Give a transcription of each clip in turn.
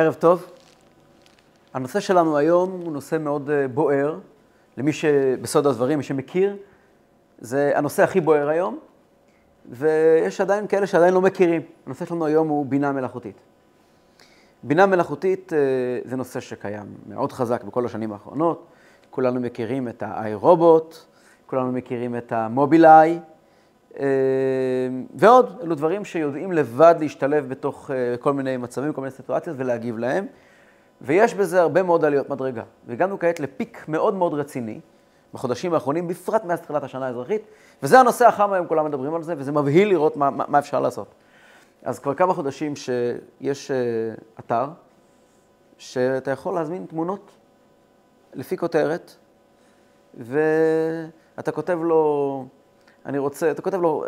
ערב טוב. הנושא שלנו היום הוא נושא מאוד בוער, למי שבסוד הדברים, מי שמכיר, זה הנושא הכי בוער היום, ויש עדיין כאלה שעדיין לא מכירים. הנושא שלנו היום הוא בינה מלאכותית. בינה מלאכותית זה נושא שקיים מאוד חזק בכל השנים האחרונות. כולנו מכירים את ה-iRobot, כולנו מכירים את המובילאיי, ועוד, אלו דברים שיודעים לבד להשתלב בתוך כל מיני מצבים, כל מיני סיטואציות ולהגיב להם, ויש בזה הרבה מאוד עליות מדרגה. והגענו כעת לפיק מאוד מאוד רציני, בחודשים האחרונים, בפרט מאז תחילת השנה האזרחית, וזה הנושא החם היום, כולם מדברים על זה, וזה מבהיל לראות מה אפשר לעשות. אז כבר כמה חודשים שיש אתר, שאתה יכול להזמין תמונות לפי כותרת, ואתה כותב לו... אתה כותב לו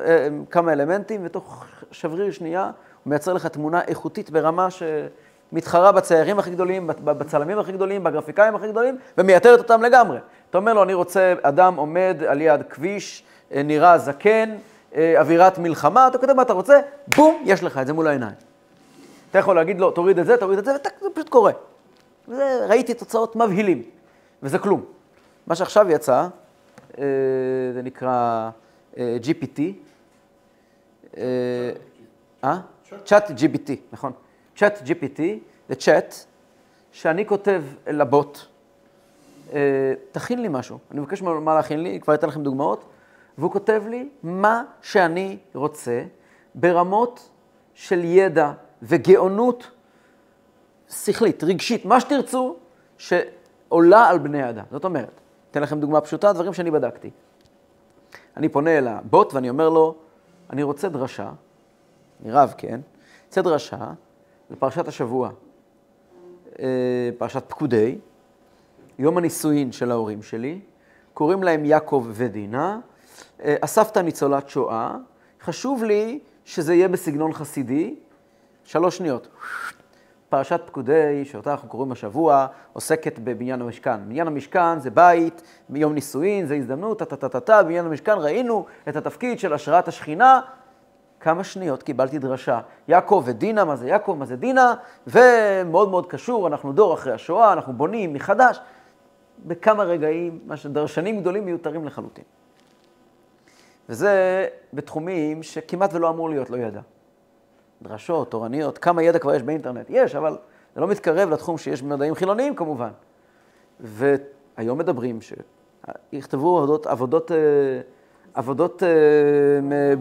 כמה אלמנטים, ותוך שבריר שנייה הוא מייצר לך תמונה איכותית ברמה שמתחרה בציירים הכי גדולים, בצלמים הכי גדולים, בגרפיקאים הכי גדולים, ומייתרת אותם לגמרי. אתה אומר לו, אני רוצה אדם עומד על יד כביש, נראה זקן, אווירת מלחמה, אתה כותב מה אתה רוצה, בום, יש לך את זה מול העיניים. אתה יכול להגיד לו, תוריד את זה, תוריד את זה, וזה פשוט קורה. ראיתי תוצאות מבהילים, וזה כלום. מה שעכשיו יצא, זה נקרא... GPT, Chat GPT, נכון. Chat GPT זה צ'אט שאני כותב לבוט, תכין לי משהו, אני מבקש מה להכין לי, כבר אתן לכם דוגמאות, והוא כותב לי מה שאני רוצה ברמות של ידע וגאונות שכלית, רגשית, מה שתרצו שעולה על בני האדם. זאת אומרת, אתן לכם דוגמה פשוטה, דברים שאני בדקתי. אני פונה אל הבוט ואני אומר לו, אני רוצה דרשה, נרב, כן, רוצה דרשה לפרשת השבוע, פרשת פקודי, יום הנישואין של ההורים שלי, קוראים להם יעקב ודינה, הסבתא ניצולת שואה, חשוב לי שזה יהיה בסגנון חסידי, 3 שניות. פרשת פקודי, שאותה אנחנו קוראים השבוע, עוסקת בבניין המשכן. בניין המשכן זה בית, יום נישואין, זה הזדמנות, בבניין המשכן ראינו את התפקיד של השראת השכינה. כמה שניות קיבלתי דרשה. יעקב ודינה, מה זה יעקב, מה זה דינה, ומאוד מאוד קשור, אנחנו דור אחרי השואה, אנחנו בונים מחדש. בכמה רגעים, דרשנים גדולים מיותרים לחלוטין. וזה בתחומים שכמעט ולא אמור להיות, לא ידע. דרשות, תורניות, כמה ידע כבר יש באינטרנט? יש, אבל זה לא מתקרב לתחום שיש במדעים חילוניים כמובן. והיום מדברים שיכתבו עבודות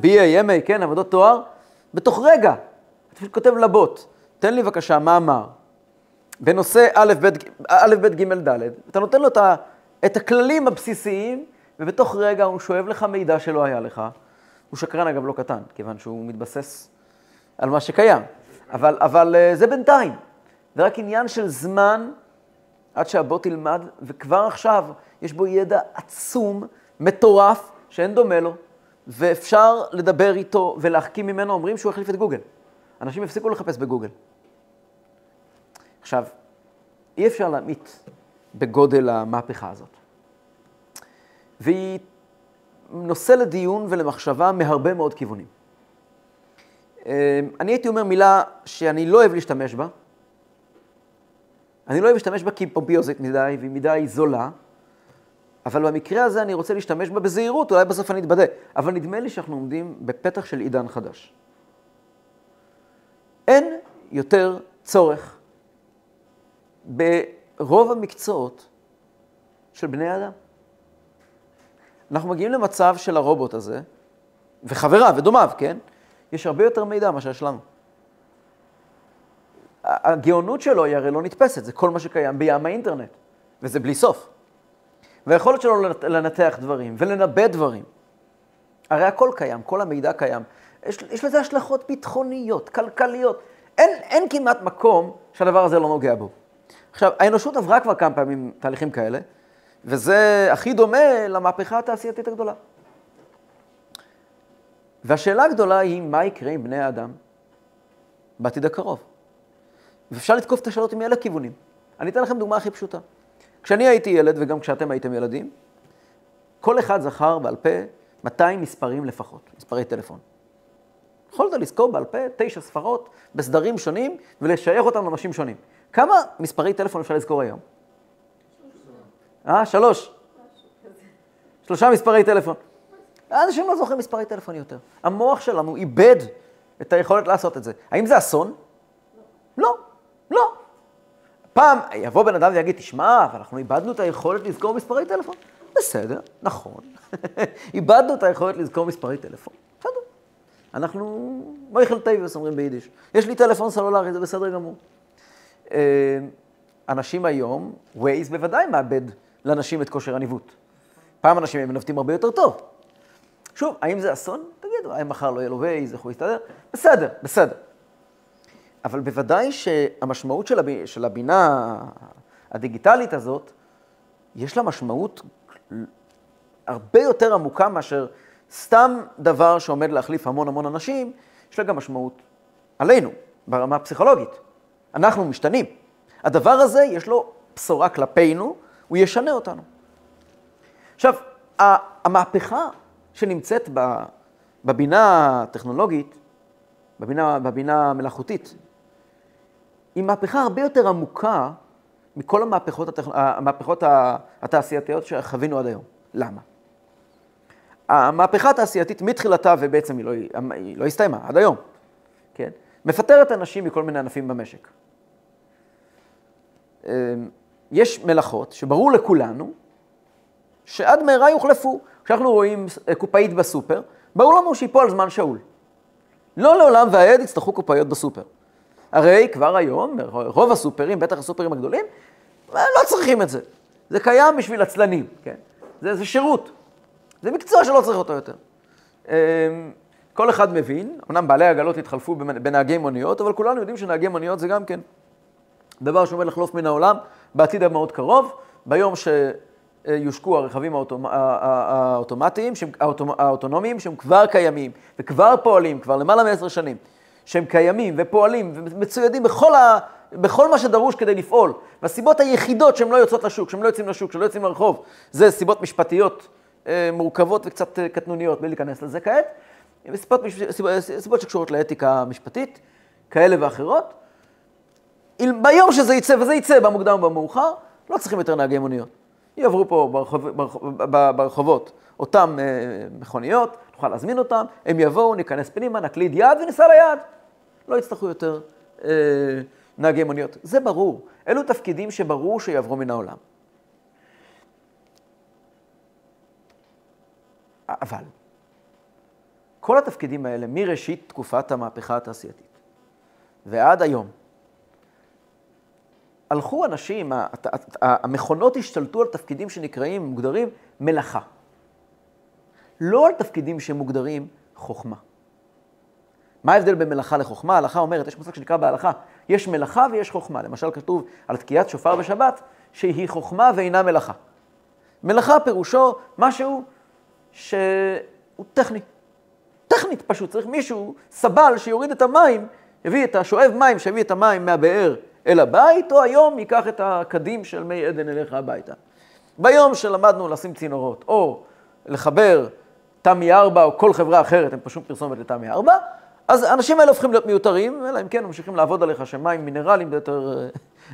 B.A. M.A. כן, עבודות תואר, בתוך רגע. אתה כותב לבוט, תן לי בבקשה מאמר, בנושא א' ב' ג' ד', אתה נותן לו את הכללים הבסיסיים, ובתוך רגע הוא שואב לך מידע שלא היה לך. הוא שקרן אגב לא קטן, כיוון שהוא מתבסס על מה שקיים, אבל זה בינתיים. זה רק עניין של זמן עד שהבוט ילמד, וכבר עכשיו יש בו ידע עצום, מטורף, שאין דומה לו, ואפשר לדבר איתו ולהחכים ממנו, אומרים שהוא החליף את גוגל. אנשים הפסיקו לחפש בגוגל. עכשיו, אי אפשר להמעיט בגודל המהפכה הזאת. והיא נושא לדיון ולמחשבה מהרבה מאוד כיוונים. אני הייתי אומר מילה שאני לא אוהב להשתמש בה. אני לא אוהב להשתמש בה כי היא פומפיוזית מדי, והיא מדי זולה. אבל במקרה הזה אני רוצה להשתמש בה בזהירות, אולי בסוף אני אתבדה. אבל נדמה לי שאנחנו עומדים בפתח של עידן חדש. אין יותר צורך ברוב המקצועות של בני האדם. אנחנו מגיעים למצב של הרובוט הזה, וחבריו ודומיו, כן? יש הרבה יותר מידע מה שיש לנו. הגאונות שלו היא הרי לא נתפסת, זה כל מה שקיים בים האינטרנט, וזה בלי סוף. והיכולת שלו לנתח דברים ולנבא דברים, הרי הכל קיים, כל המידע קיים. יש לזה השלכות ביטחוניות, כלכליות. אין כמעט מקום שהדבר הזה לא נוגע בו. עכשיו, האנושות עברה כבר כמה פעמים תהליכים כאלה, וזה הכי דומה למהפכה התעשייתית הגדולה. והשאלה הגדולה היא, מה יקרה עם בני האדם בעתיד הקרוב? ואפשר לתקוף את השאלות עם ילד כיוונים. אני אתן לכם דוגמה הכי פשוטה. כשאני הייתי ילד, וגם כשאתם הייתם ילדים, כל אחד זכר בעל פה 200 מספרים לפחות, מספרי טלפון. יכולת לזכור בעל פה 9 ספרות בסדרים שונים ולשייך אותם לאנשים שונים. כמה מספרי טלפון אפשר לזכור היום? 3 מספרי טלפון. אנשים לא זוכרים מספרי טלפון יותר. המוח שלנו איבד את היכולת לעשות את זה. האם זה אסון? לא. לא. פעם יבוא בן אדם ויגיד, תשמע, אבל אנחנו איבדנו את היכולת לזכור מספרי טלפון. בסדר, נכון. איבדנו את היכולת לזכור מספרי טלפון. בסדר. אנחנו, מה יחל טייבס אומרים ביידיש? יש לי טלפון סלולרי, זה בסדר גמור. אנשים היום, ווייז בוודאי מאבד לאנשים את כושר הניווט. פעם אנשים הם מנווטים הרבה יותר טוב. שוב, האם זה אסון? תגידו, האם מחר לא יהיה לו ווייז, איך הוא יסתדר? בסדר, בסדר. אבל בוודאי שהמשמעות של הבינה הדיגיטלית הזאת, יש לה משמעות הרבה יותר עמוקה מאשר סתם דבר שעומד להחליף המון המון אנשים, יש לה גם משמעות עלינו, ברמה הפסיכולוגית. אנחנו משתנים. הדבר הזה יש לו בשורה כלפינו, הוא ישנה אותנו. עכשיו, המהפכה שנמצאת בבינה הטכנולוגית, בבינה המלאכותית, היא מהפכה הרבה יותר עמוקה מכל המהפכות התעשייתיות שחווינו עד היום. למה? המהפכה התעשייתית מתחילתה, ובעצם היא לא הסתיימה, עד היום, כן? מפטרת אנשים מכל מיני ענפים במשק. יש מלאכות שברור לכולנו שעד מהרה יוחלפו. כשאנחנו רואים קופאית בסופר, ברור לנו שהיא פה על זמן שאול. לא לעולם ועד יצטרכו קופאיות בסופר. הרי כבר היום, רוב הסופרים, בטח הסופרים הגדולים, לא צריכים את זה. זה קיים בשביל עצלנים, כן? זה שירות. זה מקצוע שלא צריך אותו יותר. כל אחד מבין, אמנם בעלי העגלות התחלפו בנהגי מוניות, אבל כולנו יודעים שנהגי מוניות זה גם כן דבר שעומד לחלוף מן העולם, בעתיד המאוד קרוב, ביום שיושקו הרכבים האוטומטיים, האוטונומיים שהם כבר קיימים וכבר פועלים, כבר למעלה מ10 שנים, שהם קיימים ופועלים ומצוידים בכל מה שדרוש כדי לפעול. והסיבות היחידות שהם לא יוצאות לשוק, שהם לא יוצאים לשוק, שהם לא יוצאים לרחוב, זה סיבות משפטיות מורכבות וקצת קטנוניות, בלי להיכנס לזה כעת. סיבות שקשורות לאתיקה המשפטית, כאלה ואחרות. ביום שזה יצא, וזה יצא במוקדם ובמאוחר, לא צריכים יותר נהגי מוניות. יעברו פה ברחובות אותם מכוניות, נוכל להזמין אותם, הם יבואו, ניכנס פנימה, נקליד יד וניסע ליד. לא יצטרכו יותר נהגי מוניות. זה ברור. אלו תפקידים שברור שיעברו מן העולם. אבל כל התפקידים האלה, מראשית תקופת המהפכה התעשייתית ועד היום, הלכו אנשים, המכונות השתלטו על תפקידים שנקראים, מוגדרים, מלאכה. לא על תפקידים שמוגדרים חוכמה. מה ההבדל בין מלאכה לחוכמה? ההלכה אומרת, יש מושג שנקרא בהלכה, יש מלאכה ויש חוכמה. למשל כתוב על תקיעת שופר בשבת, שהיא חוכמה ואינה מלאכה. מלאכה פירושו משהו שהוא טכני. טכנית פשוט, צריך מישהו, סבל, שיוריד את המים, יביא את השואב מים, שיביא את המים מהבאר אל הבית, או היום ייקח את הקדים של מי עדן אליך הביתה. ביום שלמדנו לשים צינורות, או לחבר תמי 4 או כל חברה אחרת, הם פשוט פרסומת לתמי 4, אז האנשים האלה הופכים להיות מיותרים, אלא אם כן ממשיכים לעבוד עליך שמים מינרלים,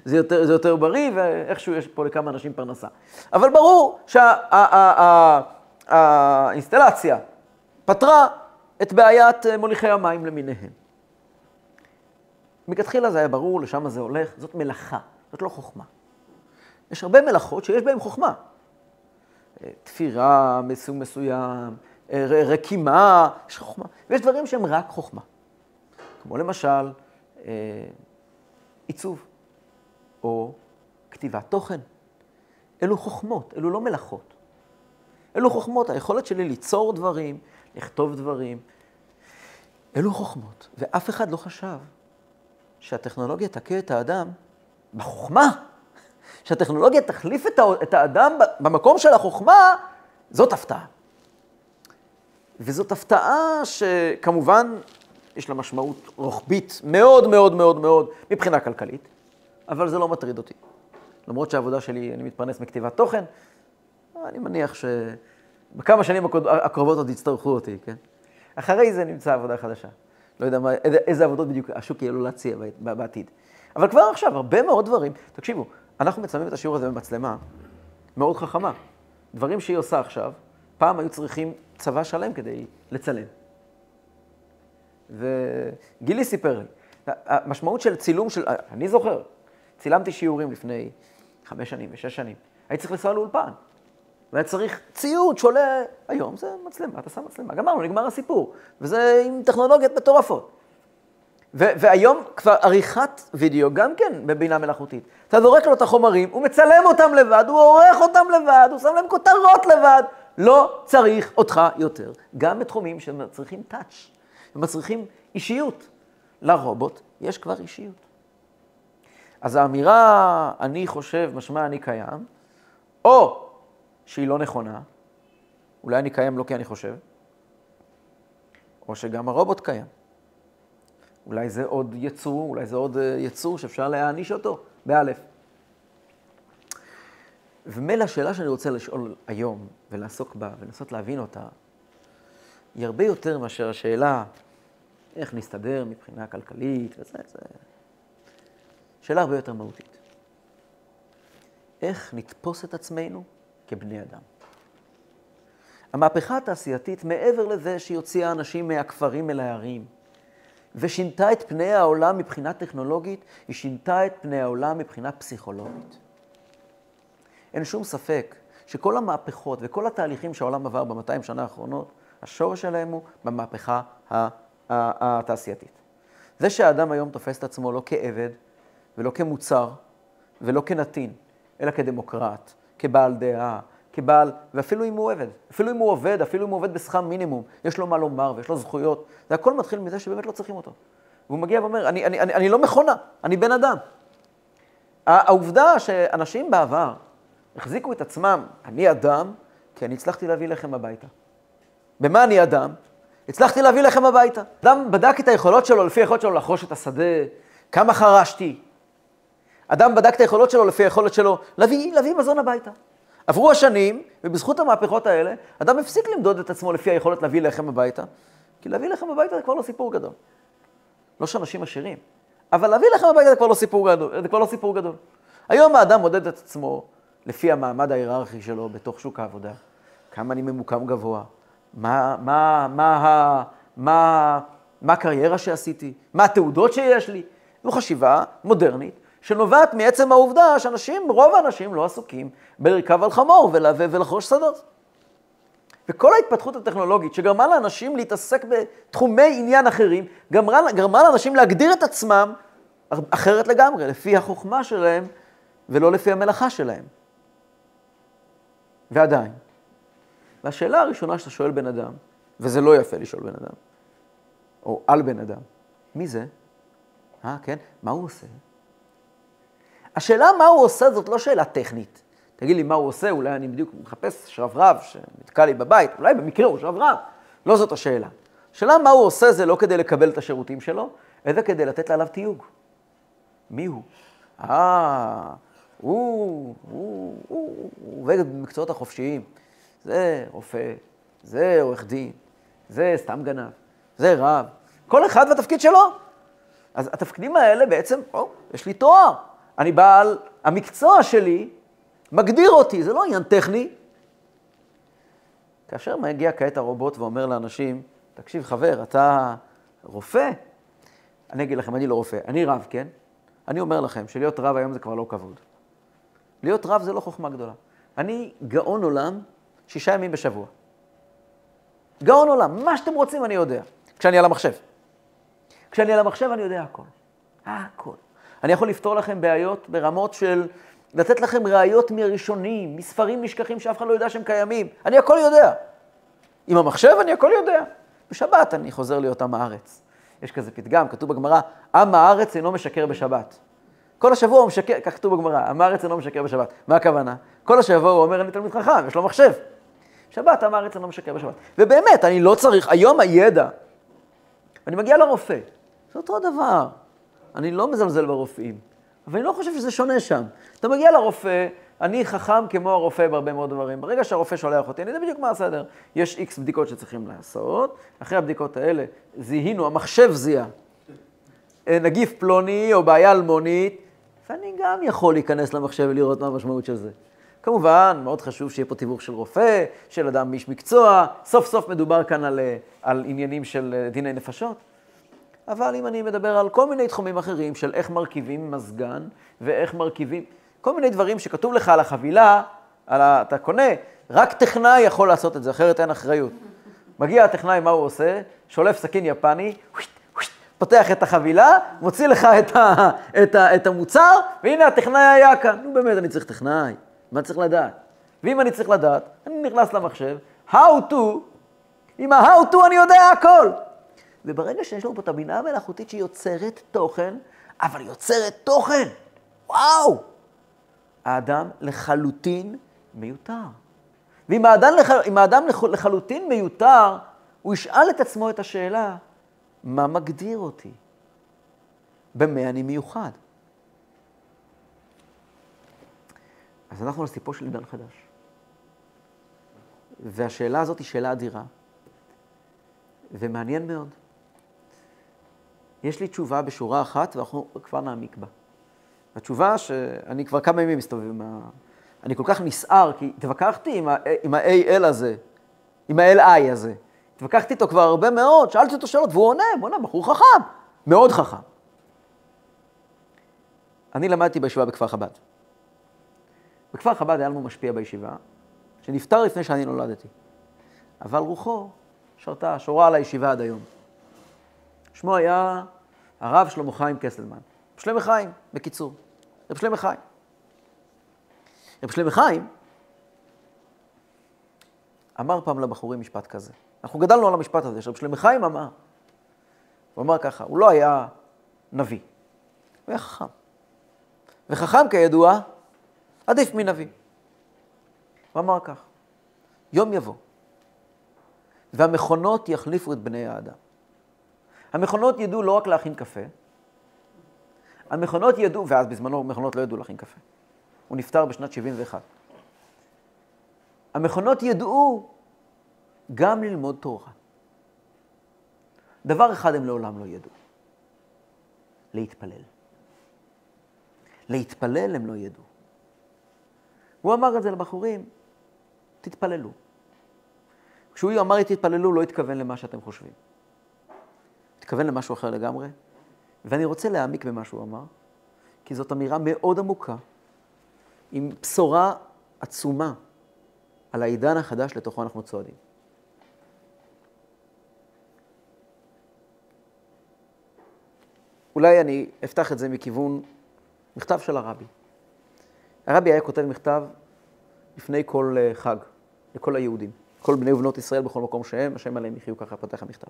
זה יותר בריא, ואיכשהו יש פה לכמה אנשים פרנסה. אבל ברור שהאינסטלציה פתרה את בעיית מוליכי המים למיניהם. מכתחילה זה היה ברור, לשם זה הולך, זאת מלאכה, זאת לא חוכמה. יש הרבה מלאכות שיש בהן חוכמה. תפירה, מסוג מסוים, רקימה, יש חוכמה. ויש דברים שהם רק חוכמה. כמו למשל, עיצוב, או כתיבת תוכן. אלו חוכמות, אלו לא מלאכות. אלו חוכמות, היכולת שלי ליצור דברים, לכתוב דברים. אלו חוכמות, ואף אחד לא חשב שהטכנולוגיה תקע את האדם בחוכמה. שהטכנולוגיה תחליף את האדם במקום של החוכמה, זאת הפתעה. וזאת הפתעה שכמובן יש לה משמעות רוחבית מאוד מאוד מאוד מאוד מבחינה כלכלית, אבל זה לא מטריד אותי. למרות שהעבודה שלי, אני מתפרנס מכתיבת תוכן, אני מניח שבכמה שנים הקרובות עוד יצטרכו אותי, כן? אחרי זה נמצא עבודה חדשה. לא יודע מה, איזה עבודות בדיוק השוק יהיה לו להציע בעתיד. אבל כבר עכשיו, הרבה מאוד דברים, תקשיבו, אנחנו מצלמים את השיעור הזה במצלמה מאוד חכמה. דברים שהיא עושה עכשיו, פעם היו צריכים צבא שלם כדי לצלם. וגילי סיפר לי, המשמעות של צילום של, אני זוכר, צילמתי שיעורים לפני 5 שנים ו6 שנים. הייתי צריך לנסוע לאולפן. והיה צריך ציוד שעולה, היום זה מצלמה, אתה שם מצלמה, גמרנו, נגמר הסיפור. וזה עם טכנולוגיות מטורפות. והיום כבר עריכת וידאו, גם כן בבינה מלאכותית. אתה זורק לו את החומרים, הוא מצלם אותם לבד, הוא עורך אותם לבד, הוא שם להם כותרות לבד. לא צריך אותך יותר. גם בתחומים שמצריכים טאץ' ומצריכים אישיות. לרובוט יש כבר אישיות. אז האמירה, אני חושב, משמע אני קיים, או שהיא לא נכונה, אולי אני קיים לא כי אני חושב, או שגם הרובוט קיים. אולי זה עוד יצור, אולי זה עוד יצור שאפשר להעניש אותו, באלף. ומילא השאלה שאני רוצה לשאול היום, ולעסוק בה, ולנסות להבין אותה, היא הרבה יותר מאשר השאלה, איך נסתדר מבחינה כלכלית, וזה, זה. שאלה הרבה יותר מהותית. איך נתפוס את עצמנו כבני אדם? המהפכה התעשייתית, מעבר לזה שהיא הוציאה אנשים מהכפרים אל הערים, ושינתה את פני העולם מבחינה טכנולוגית, היא שינתה את פני העולם מבחינה פסיכולוגית. אין שום ספק שכל המהפכות וכל התהליכים שהעולם עבר ב-200 שנה האחרונות, השורש שלהם הוא במהפכה התעשייתית. זה שהאדם היום תופס את עצמו לא כעבד, ולא כמוצר, ולא כנתין, אלא כדמוקרט, כבעל דעה, כבעל, ואפילו אם הוא עובד. אפילו אם הוא עובד, אפילו אם הוא עובד בשכר מינימום, יש לו מה לומר ויש לו זכויות. זה הכל מתחיל מזה שבאמת לא צריכים אותו. והוא מגיע ואומר, אני לא מכונה, אני בן אדם. העובדה שאנשים בעבר החזיקו את עצמם, אני אדם, כי אני הצלחתי להביא לחם הביתה. במה אני אדם? הצלחתי להביא לחם הביתה. אדם בדק את היכולות שלו לפי היכולת שלו לחרוש את השדה, כמה חרשתי. אדם בדק את היכולות שלו לפי היכולת שלו להביא מזון הביתה. עברו השנים, ובזכות המהפכות האלה, אדם הפסיק למדוד את עצמו לפי היכולת להביא לחם הביתה, כי להביא לחם הביתה זה כבר לא סיפור גדול. לא שאנשים עשירים, אבל להביא לחם הביתה זה כבר לא סיפור גדול. היום האדם מודד את עצמו לפי המעמד ההיררכי שלו בתוך שוק העבודה. כמה אני ממוקם גבוה, מה הקריירה שעשיתי, מה התעודות שיש לי. זו חשיבה מודרנית, שנובעת מעצם העובדה שאנשים, רוב האנשים לא עסוקים ברכב על חמור ולחרוש שדות. וכל ההתפתחות הטכנולוגית שגרמה לאנשים להתעסק בתחומי עניין אחרים, גרמה לאנשים להגדיר את עצמם אחרת לגמרי, לפי החוכמה שלהם ולא לפי המלאכה שלהם. ועדיין. והשאלה הראשונה שאתה שואל בן אדם, וזה לא יפה לשאול בן אדם, או על בן אדם, מי זה? כן, מה הוא עושה? השאלה מה הוא עושה זאת לא שאלה טכנית. תגיד לי מה הוא עושה, אולי אני בדיוק מחפש שרברב שנתקע לי בבית, אולי במקרה הוא שרברב. לא זאת השאלה. השאלה מה הוא עושה זה לא כדי לקבל את השירותים שלו, אלא כדי לתת עליו תיוג. מי הוא? הוא עובד במקצועות החופשיים. זה רופא, זה עורך דין, זה סתם גנב, זה רב. כל אחד והתפקיד שלו. אז התפקידים האלה בעצם, יש לי תואר. אני בעל, המקצוע שלי מגדיר אותי, זה לא עניין טכני. כאשר מגיע כעת הרובוט ואומר לאנשים, תקשיב חבר, אתה רופא? אני אגיד לכם, אני לא רופא, אני רב, כן? אני אומר לכם שלהיות רב היום זה כבר לא כבוד. להיות רב זה לא חוכמה גדולה. אני גאון עולם 6 ימים בשבוע. גאון עולם, מה שאתם רוצים אני יודע. כשאני על המחשב. כשאני על המחשב אני יודע הכל. הכל. אני יכול לפתור לכם בעיות ברמות של לתת לכם ראיות מראשונים, מספרים נשכחים שאף אחד לא יודע שהם קיימים. אני הכל יודע. עם המחשב אני הכל יודע. בשבת אני חוזר להיות עם הארץ. יש כזה פתגם, כתוב בגמרא, עם הארץ אינו משקר בשבת. כל השבוע הוא משקר, כך כתוב בגמרא, עם הארץ אינו משקר בשבת. מה הכוונה? כל השבוע הוא אומר, אני תלמיד חכם, יש לו מחשב. שבת, עם הארץ אינו משקר בשבת. ובאמת, אני לא צריך, היום הידע. אני מגיע לרופא. זה אותו דבר. אני לא מזלזל ברופאים, אבל אני לא חושב שזה שונה שם. אתה מגיע לרופא, אני חכם כמו הרופא בהרבה מאוד דברים. ברגע שהרופא שולח אותי, אני יודע בדיוק מה הסדר. יש איקס בדיקות שצריכים לעשות, אחרי הבדיקות האלה זיהינו, המחשב זיהה, נגיף פלוני או בעיה אלמונית, ואני גם יכול להיכנס למחשב ולראות מה המשמעות של זה. כמובן, מאוד חשוב שיהיה פה תיווך של רופא, של אדם איש מקצוע, סוף סוף מדובר כאן על עניינים של דיני נפשות. אבל אם אני מדבר על כל מיני תחומים אחרים של איך מרכיבים מזגן ואיך מרכיבים, כל מיני דברים שכתוב לך על החבילה, אתה קונה, רק טכנאי יכול לעשות את זה, אחרת אין אחריות. מגיע הטכנאי, מה הוא עושה? שולף סכין יפני, פותח את החבילה, מוציא לך את המוצר, והנה הטכנאי היה כאן. נו באמת, אני צריך טכנאי, מה צריך לדעת? ואם אני צריך לדעת, אני נכנס למחשב, how to, עם ה-how to אני יודע הכל. וברגע שיש לנו פה את הבינה המלאכותית שהיא יוצרת תוכן, אבל יוצרת תוכן, וואו! האדם לחלוטין מיותר. ואם האדם לחלוטין מיותר, הוא ישאל את עצמו את השאלה, מה מגדיר אותי? במה אני מיוחד? אז אנחנו על סיפו של עידן חדש. והשאלה הזאת היא שאלה אדירה, ומעניין מאוד. יש לי תשובה בשורה אחת, ואנחנו כבר נעמיק בה. התשובה שאני כבר כמה ימים מסתובב עם ה... אני כל כך נסער, כי התווכחתי עם ה-AL הזה, עם ה-LI הזה. התווכחתי איתו כבר הרבה מאוד, שאלתי אותו שאלות, והוא עונה, בחור חכם, מאוד חכם. אני למדתי בישיבה בכפר חב"ד. בכפר חב"ד היה לנו משפיע בישיבה, שנפטר לפני שאני נולדתי. אבל רוחו שרתה, שורה על הישיבה עד היום. שמו היה הרב שלמה חיים קסלמן. רב שלמה חיים, בקיצור. רב שלמה חיים. רב שלמה חיים אמר פעם לבחורים משפט כזה. אנחנו גדלנו על המשפט הזה, שרב שלמה חיים אמר. הוא אמר ככה, הוא לא היה נביא, הוא היה חכם. וחכם כידוע, עדיף מנביא. הוא אמר כך, יום יבוא, והמכונות יחליפו את בני האדם. המכונות ידעו לא רק להכין קפה, המכונות ידעו, ואז בזמנו המכונות לא ידעו להכין קפה. הוא נפטר בשנת 71. המכונות ידעו גם ללמוד תורה. דבר אחד הם לעולם לא ידעו. להתפלל. להתפלל הם לא ידעו. הוא אמר את זה לבחורים, תתפללו. כשהוא אמר לי תתפללו, לא התכוון למה שאתם חושבים. התכוון למשהו אחר לגמרי, ואני רוצה להעמיק במה שהוא אמר, כי זאת אמירה מאוד עמוקה, עם בשורה עצומה על העידן החדש לתוכו אנחנו צועדים. אולי אני אפתח את זה מכיוון מכתב של הרבי. הרבי היה כותב מכתב לפני כל חג, לכל היהודים. כל בני ובנות ישראל בכל מקום שהם, השם עליהם יחיו, ככה פתח המכתב.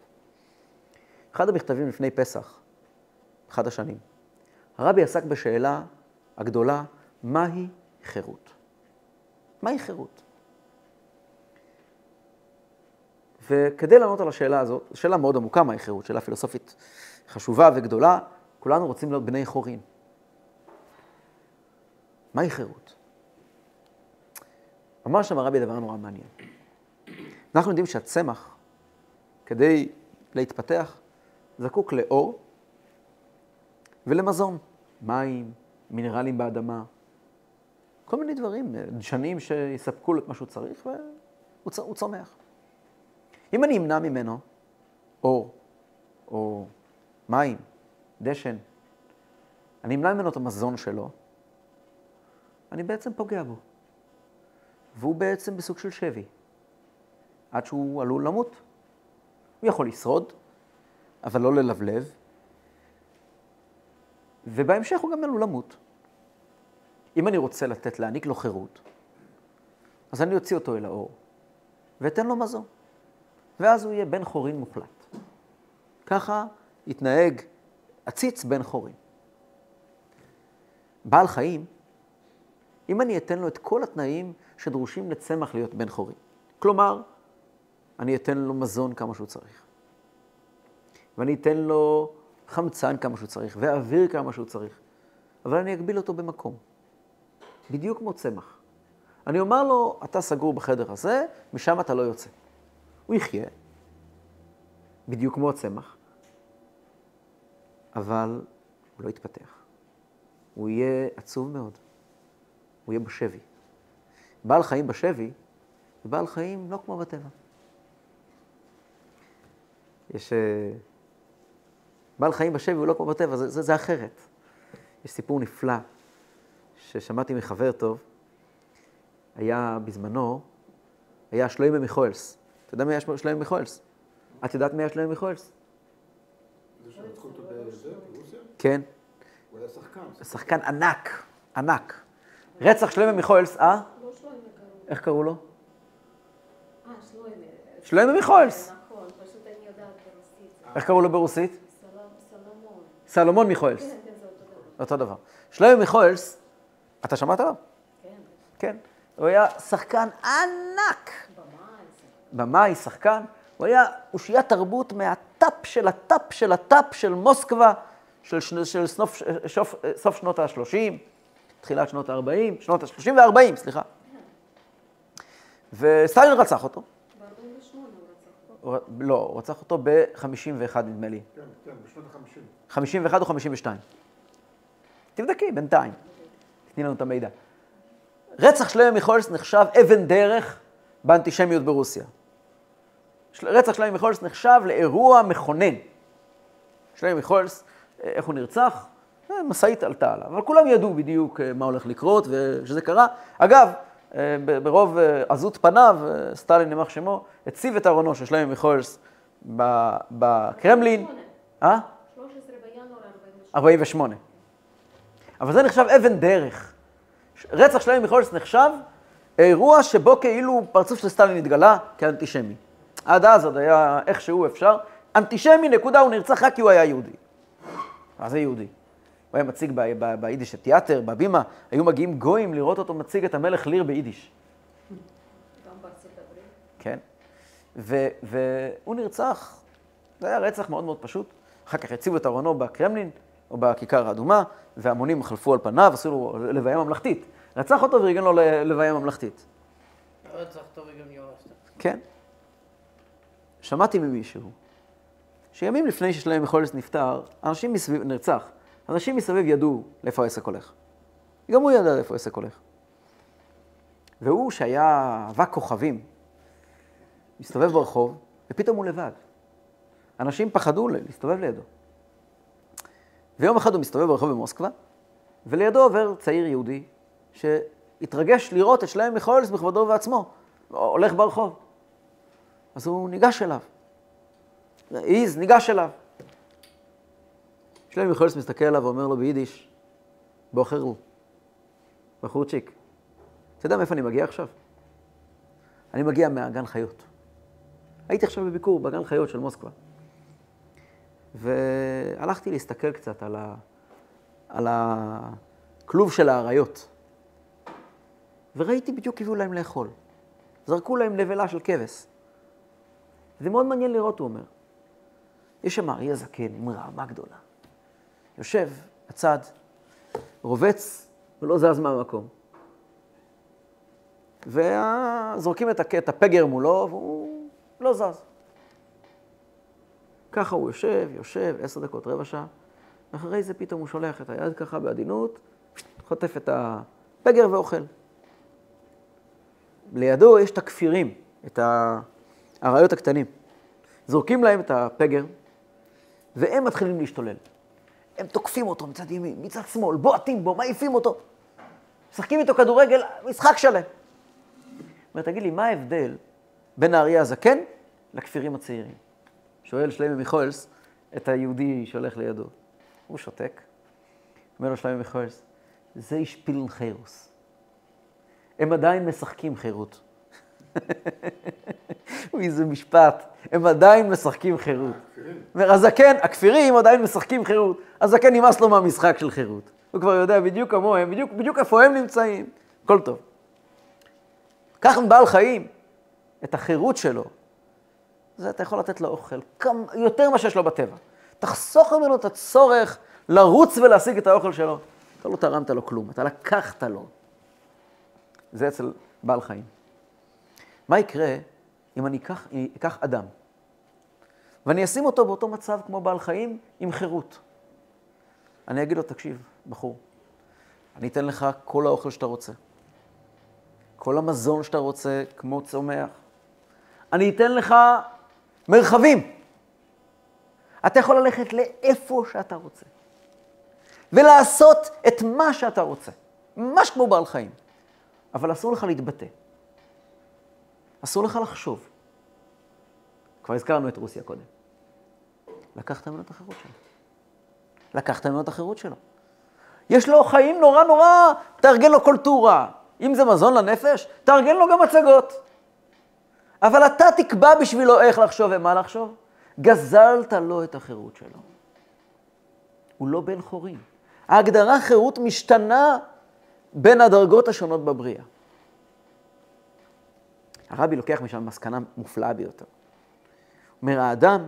אחד המכתבים לפני פסח, אחד השנים, הרבי עסק בשאלה הגדולה, מהי חירות? מהי חירות? וכדי לענות על השאלה הזאת, שאלה מאוד עמוקה מהי חירות, שאלה פילוסופית חשובה וגדולה, כולנו רוצים להיות בני חורין. מהי חירות? אמר שם הרבי דבר נורא מעניין. אנחנו יודעים שהצמח, כדי להתפתח, זקוק לאור ולמזון. מים, מינרלים באדמה, כל מיני דברים, דשנים שיספקו לו את מה שהוא צריך, והוא צומח. אם אני אמנע ממנו אור, או מים, דשן, אני אמנע ממנו את המזון שלו, אני בעצם פוגע בו. והוא בעצם בסוג של שבי. עד שהוא עלול למות. הוא יכול לשרוד, אבל לא ללבלב. ובהמשך הוא גם עלול למות. אם אני רוצה להעניק לו חירות, אז אני אוציא אותו אל האור, ואתן לו מזון. ואז הוא יהיה בן חורין מוחלט. ככה יתנהג עציץ בן חורין. בעל חיים, אם אני אתן לו את כל התנאים שדרושים לצמח להיות בן חורין. כלומר, אני אתן לו מזון כמה שהוא צריך. ואני אתן לו חמצן כמה שהוא צריך, ואוויר כמה שהוא צריך. אבל אני אגביל אותו במקום. בדיוק כמו צמח. אני אומר לו, אתה סגור בחדר הזה, משם אתה לא יוצא. הוא יחיה, בדיוק כמו הצמח, אבל הוא לא יתפתח. הוא יהיה עצוב מאוד. הוא יהיה בשבי. בעל חיים בשבי, ובעל חיים לא כמו בטבע. יש... בעל חיים בשבי הוא לא כמו בטבע, זה אחרת. יש סיפור נפלא ששמעתי מחבר טוב, היה בזמנו, היה שלוימי מיכואלס. אתה יודע מי היה שלוימי מיכואלס? את יודעת מי היה שלוימי מיכואלס? זה שרצחו אותו ברוסיה? כן. הוא היה שחקן. שחקן ענק, ענק. רצח שלוימי מיכואלס, אה? לא שלוימי קראו. איך קראו לו? שלוימי. שלוימי מיכואלס. נכון, פשוט אני יודעת ברוסית. איך קראו לו ברוסית? סלומון. סלומון מיכואלס. כן, כן, זה אותו דבר. אותו דבר. שלוימי מיכואלס, אתה שמעת עליו? כן. כן. הוא היה שחקן ענק. במאי, שחקן. הוא היה אושיית תרבות מהטאפ של הטאפ של הטאפ של מוסקבה, של סוף שנות ה-30, תחילת שנות ה-40, שנות ה-30 ו-40, סליחה. וסטלין רצח אותו. ב-48 הוא רצח אותו? לא, הוא רצח אותו ב-51 נדמה לי. כן, כן, בשנות ה-50. 51 או 52. תבדקי, בינתיים. תתני לנו את המידע. רצח שלוימי מיכאלס נחשב אבן דרך באנטישמיות ברוסיה. רצח שלוימי מיכאלס נחשב לאירוע מכונן. שלוימי מיכאלס, איך הוא נרצח? מסעית עלתה עליו. אבל כולם ידעו בדיוק מה הולך לקרות ושזה קרה. אגב, ברוב עזות פניו, סטלין נמח שמו, הציב את ארונו של שלוימי מיכאלס בקרמלין. 13 בינואר 48. אבל זה נחשב אבן דרך. רצח שלוימי מיכאלס נחשב אירוע שבו כאילו פרצוף של סטלין התגלה כאנטישמי. עד אז עוד היה איכשהו אפשר. אנטישמי נקודה, הוא נרצח רק כי הוא היה יהודי. אז זה יהודי. הוא היה מציג ביידיש, תיאטר, בבימה, היו מגיעים גויים לראות אותו מציג את המלך ליר ביידיש. גם בארצות הברית. כן. והוא נרצח. זה היה רצח מאוד מאוד פשוט. אחר כך הציבו את ארונו בקרמלין, או בכיכר האדומה, והמונים חלפו על פניו, עשו לו לוויה ממלכתית. רצח אותו וריגן לו לוויה ממלכתית. רצח אותו וגם יורשת. כן. שמעתי ממישהו, שימים לפני ששלוימי מיכאלס נפטר, אנשים מסביב, נרצח, אנשים מסביב ידעו לאיפה העסק הולך. גם הוא ידע לאיפה העסק הולך. והוא שהיה אבק כוכבים, מסתובב ברחוב, ופתאום הוא לבד. אנשים פחדו להסתובב לידו. ויום אחד הוא מסתובב ברחוב במוסקבה, ולידו עובר צעיר יהודי שהתרגש לראות את שלוימי מיכאלס בכבודו ובעצמו, הולך ברחוב. אז הוא ניגש אליו. איז, ניגש אליו. שלוימי מיכאלס מסתכל עליו ואומר לו ביידיש, בוחרו, בחורצ'יק, אתה יודע מאיפה אני מגיע עכשיו? אני מגיע מהגן חיות. הייתי עכשיו בביקור בגן חיות של מוסקבה. והלכתי להסתכל קצת על הכלוב של האריות. וראיתי בדיוק הביאו להם לאכול. זרקו להם לבלה של כבש. זה מאוד מעניין לראות, הוא אומר. יש שם אריה זקן עם רעמה גדולה. יושב הצד, רובץ ולא זז מהמקום. וזורקים את הפגר מולו והוא לא זז. ככה הוא יושב, 10 דקות, רבע שעה, ואחרי זה פתאום הוא שולח את היד ככה בעדינות, חוטף את הפגר ואוכל. לידו יש את הכפירים, את האריות הקטנים. זורקים להם את הפגר, והם מתחילים להשתולל. הם תוקפים אותו מצד ימין, מצד שמאל, בועטים בו, מעיפים אותו. משחקים איתו כדורגל, משחק שלם. אומר, תגיד לי, מה ההבדל בין האריה הזקן לכפירים הצעירים? שואל שלוימי מיכאלס את היהודי שהולך לידו. הוא שותק. אומר לו שלוימי מיכאלס, זה השפילן חירוס. הם עדיין משחקים חירות. איזה משפט. הם עדיין משחקים חירות. אומר, הזקן, הכפירים עדיין משחקים חירות. הזקן נמאס לו מהמשחק של חירות. הוא כבר יודע בדיוק כמוהם, בדיוק איפה הם נמצאים. הכל טוב. כך מבעל חיים את החירות שלו. זה אתה יכול לתת לו אוכל, יותר מה שיש לו בטבע. תחסוך ממנו את הצורך לרוץ ולהשיג את האוכל שלו. אתה לא תרמת לו כלום, אתה לקחת לו. זה אצל בעל חיים. מה יקרה אם אני אקח אדם, ואני אשים אותו באותו מצב כמו בעל חיים עם חירות? אני אגיד לו, תקשיב, בחור, אני אתן לך כל האוכל שאתה רוצה, כל המזון שאתה רוצה, כמו צומח. אני אתן לך מרחבים. אתה יכול ללכת לאיפה שאתה רוצה, ולעשות את מה שאתה רוצה, ממש כמו בעל חיים. אבל אסור לך להתבטא. אסור לך לחשוב. כבר הזכרנו את רוסיה קודם. לקחת ממנו את החירות שלו. לקחת ממנו את החירות שלו. יש לו חיים נורא נורא, תארגן לו קולטורה. אם זה מזון לנפש, תארגן לו גם הצגות. אבל אתה תקבע בשבילו איך לחשוב ומה לחשוב. גזלת לו את החירות שלו. הוא לא בן חורין. ההגדרה חירות משתנה בין הדרגות השונות בבריאה. הרבי לוקח משם מסקנה מופלאה ביותר. אומר, האדם,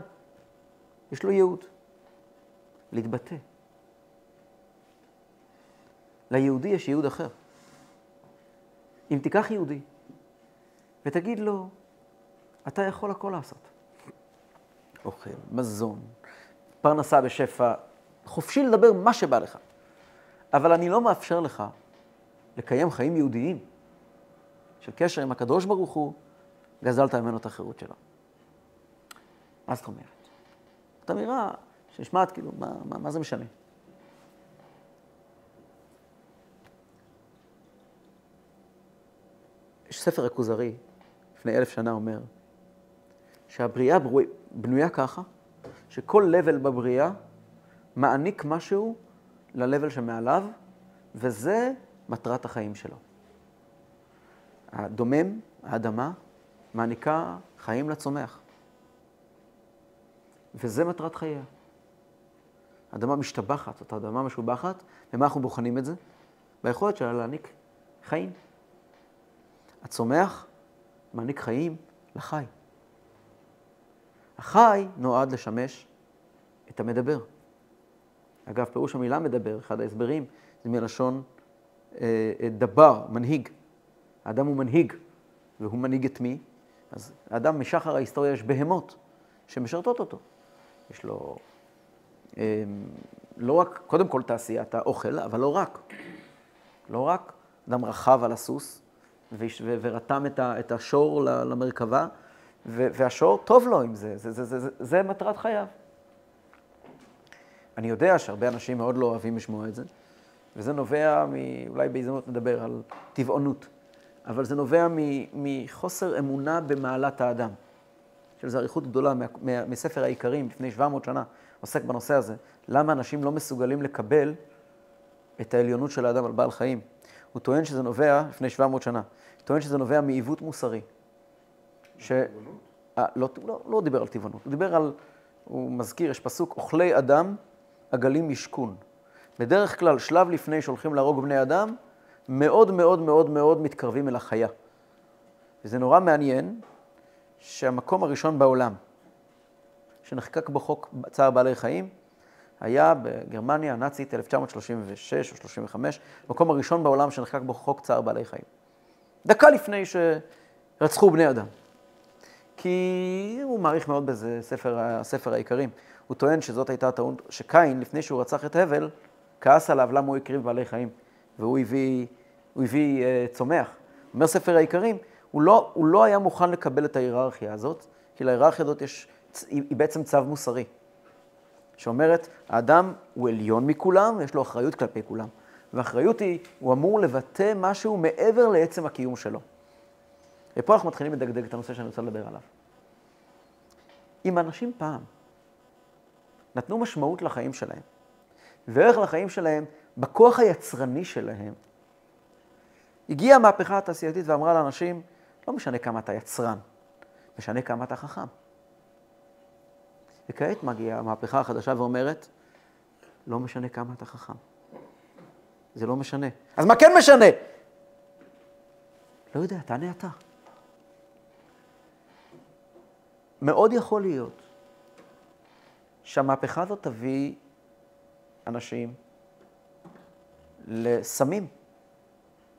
יש לו ייעוד. להתבטא. ליהודי יש ייעוד אחר. אם תיקח יהודי ותגיד לו, אתה יכול הכל לעשות. אוכל, מזון, פרנסה בשפע, חופשי לדבר מה שבא לך. אבל אני לא מאפשר לך לקיים חיים יהודיים של קשר עם הקדוש ברוך הוא, גזלת ממנו את החירות שלו. מה זאת אומרת? זאת אמירה שנשמעת כאילו, מה זה משנה? יש ספר הקוזרי, לפני 1000 שנה אומר, שהבריאה בנויה ככה, שכל לבל בבריאה מעניק משהו ללבל שמעליו, וזה מטרת החיים שלו. הדומם, האדמה, מעניקה חיים לצומח. וזה מטרת חייה. האדמה משתבחת, זאת האדמה משובחת, ומה אנחנו בוחנים את זה? ביכולת שלה להעניק חיים. הצומח מעניק חיים לחי. החי נועד לשמש את המדבר. אגב, פירוש המילה מדבר, אחד ההסברים, זה מלשון דבר, מנהיג. האדם הוא מנהיג, והוא מנהיג את מי? אז האדם משחר ההיסטוריה יש בהמות שמשרתות אותו. יש לו לא רק, קודם כל תעשיית האוכל, אבל לא רק. לא רק, אדם רכב על הסוס ורתם את השור למרכבה, והשור טוב לו עם זה. זה מטרת חייו. אני יודע שהרבה אנשים מאוד לא אוהבים לשמוע את זה, וזה נובע, אולי בהזדמנות נדבר על טבעונות, אבל זה נובע מחוסר אמונה במעלת האדם. שזו אריכות גדולה מספר העיקרים, לפני 700 שנה, עוסק בנושא הזה. למה אנשים לא מסוגלים לקבל את העליונות של האדם על בעל חיים? הוא טוען שזה נובע, לפני 700 שנה, טוען שזה נובע מעיוות מוסרי. לא דיבר על טבעונות, הוא דיבר על, הוא מזכיר, יש פסוק, אוכלי אדם, עגלים ישכון. בדרך כלל, שלב לפני שהולכים להרוג בני אדם, מאוד מאוד מאוד מאוד מתקרבים אל החיה. וזה נורא מעניין שהמקום הראשון בעולם, שנחקק בו חוק צער בעלי חיים, היה בגרמניה הנאצית 1936 או 35, המקום הראשון בעולם שנחקק בו חוק צער בעלי חיים. דקה לפני שרצחו בני אדם. כי הוא מעריך מאוד בזה ספר העיקרים. הוא טוען שזאת הייתה הטעון, שקין, לפני שהוא רצח את הבל, כעס עליו למה הוא הקריב בעלי חיים. והוא הביא צומח. אומר ספר העיקרים, הוא לא היה מוכן לקבל את ההיררכיה הזאת, כי להיררכיה הזאת היא בעצם צו מוסרי, שאומרת, האדם הוא עליון מכולם, יש לו אחריות כלפי כולם. והאחריות היא, הוא אמור לבטא משהו מעבר לעצם הקיום שלו. ופה אנחנו מתחילים לדגדג את הנושא שאני רוצה לדבר עליו. אם אנשים פעם נתנו משמעות לחיים שלהם, וערך לחיים שלהם, בכוח היצרני שלהם, הגיעה המהפכה התעשייתית ואמרה לאנשים, לא משנה כמה אתה יצרן, משנה כמה אתה חכם. וכעת מגיעה המהפכה החדשה ואומרת, לא משנה כמה אתה חכם. זה לא משנה. אז מה כן משנה? לא יודע, תענה אתה. מאוד יכול להיות שהמהפכה הזאת תביא אנשים לסמים,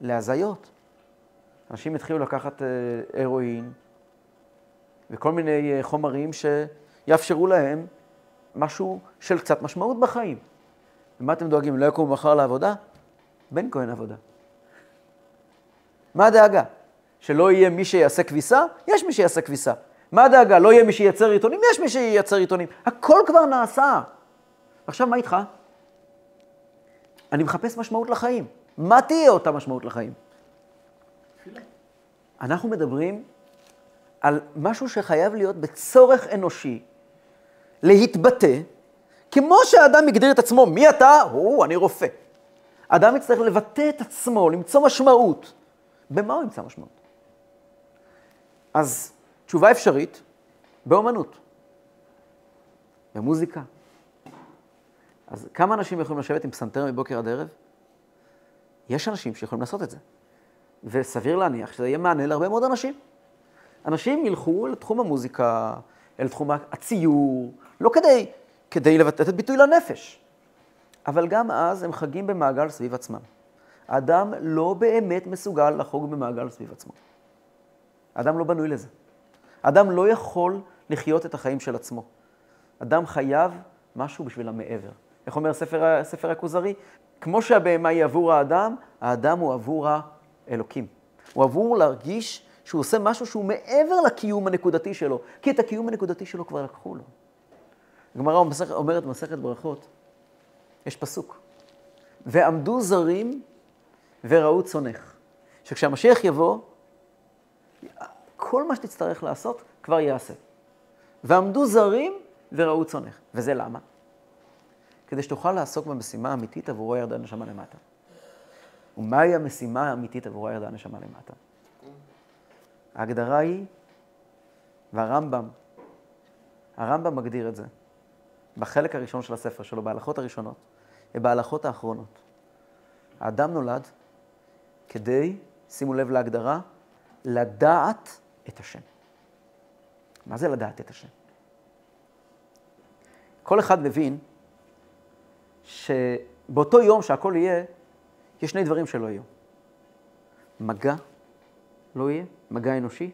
להזיות. אנשים התחילו לקחת הרואין וכל מיני חומרים שיאפשרו להם משהו של קצת משמעות בחיים. ומה אתם דואגים? לא יקום מחר לעבודה? בן כהן עבודה. מה הדאגה? שלא יהיה מי שיעשה כביסה? יש מי שיעשה כביסה. מה הדאגה? לא יהיה מי שייצר עיתונים? יש מי שייצר עיתונים. הכל כבר נעשה. עכשיו, מה איתך? אני מחפש משמעות לחיים. מה תהיה אותה משמעות לחיים? אנחנו מדברים על משהו שחייב להיות בצורך אנושי, להתבטא, כמו שהאדם מגדיר את עצמו, מי אתה? הוא, אני רופא. האדם יצטרך לבטא את עצמו, למצוא משמעות. במה הוא ימצא משמעות? אז תשובה אפשרית, באומנות, במוזיקה. אז כמה אנשים יכולים לשבת עם פסנתר מבוקר עד ערב? יש אנשים שיכולים לעשות את זה. וסביר להניח שזה יהיה מענה להרבה מאוד אנשים. אנשים ילכו לתחום המוזיקה, אל תחום הציור, לא כדי לבטא את ביטוי לנפש. אבל גם אז הם חגים במעגל סביב עצמם. האדם לא באמת מסוגל לחוג במעגל סביב עצמו. האדם לא בנוי לזה. האדם לא יכול לחיות את החיים של עצמו. אדם חייב משהו בשביל המעבר. איך אומר ספר הכוזרי? כמו שהבהמה היא עבור האדם, האדם הוא עבור האלוקים. הוא עבור להרגיש שהוא עושה משהו שהוא מעבר לקיום הנקודתי שלו, כי את הקיום הנקודתי שלו כבר לקחו לו. הגמרא אומרת במסכת ברכות, יש פסוק, ועמדו זרים וראו צונך, שכשהמשיח יבוא, כל מה שתצטרך לעשות כבר יעשה. ועמדו זרים וראו צונך, וזה למה? כדי שתוכל לעסוק במשימה האמיתית עבורו ירדה הנשמה למטה. ומהי המשימה האמיתית עבורו ירדה הנשמה למטה? ההגדרה היא, והרמב"ם מגדיר את זה, בחלק הראשון של הספר שלו, בהלכות הראשונות, ובהלכות האחרונות. האדם נולד כדי, שימו לב להגדרה, לדעת את השם. מה זה לדעת את השם? כל אחד מבין שבאותו יום שהכל יהיה, יש שני דברים שלא יהיו. מגע לא יהיה, מגע אנושי,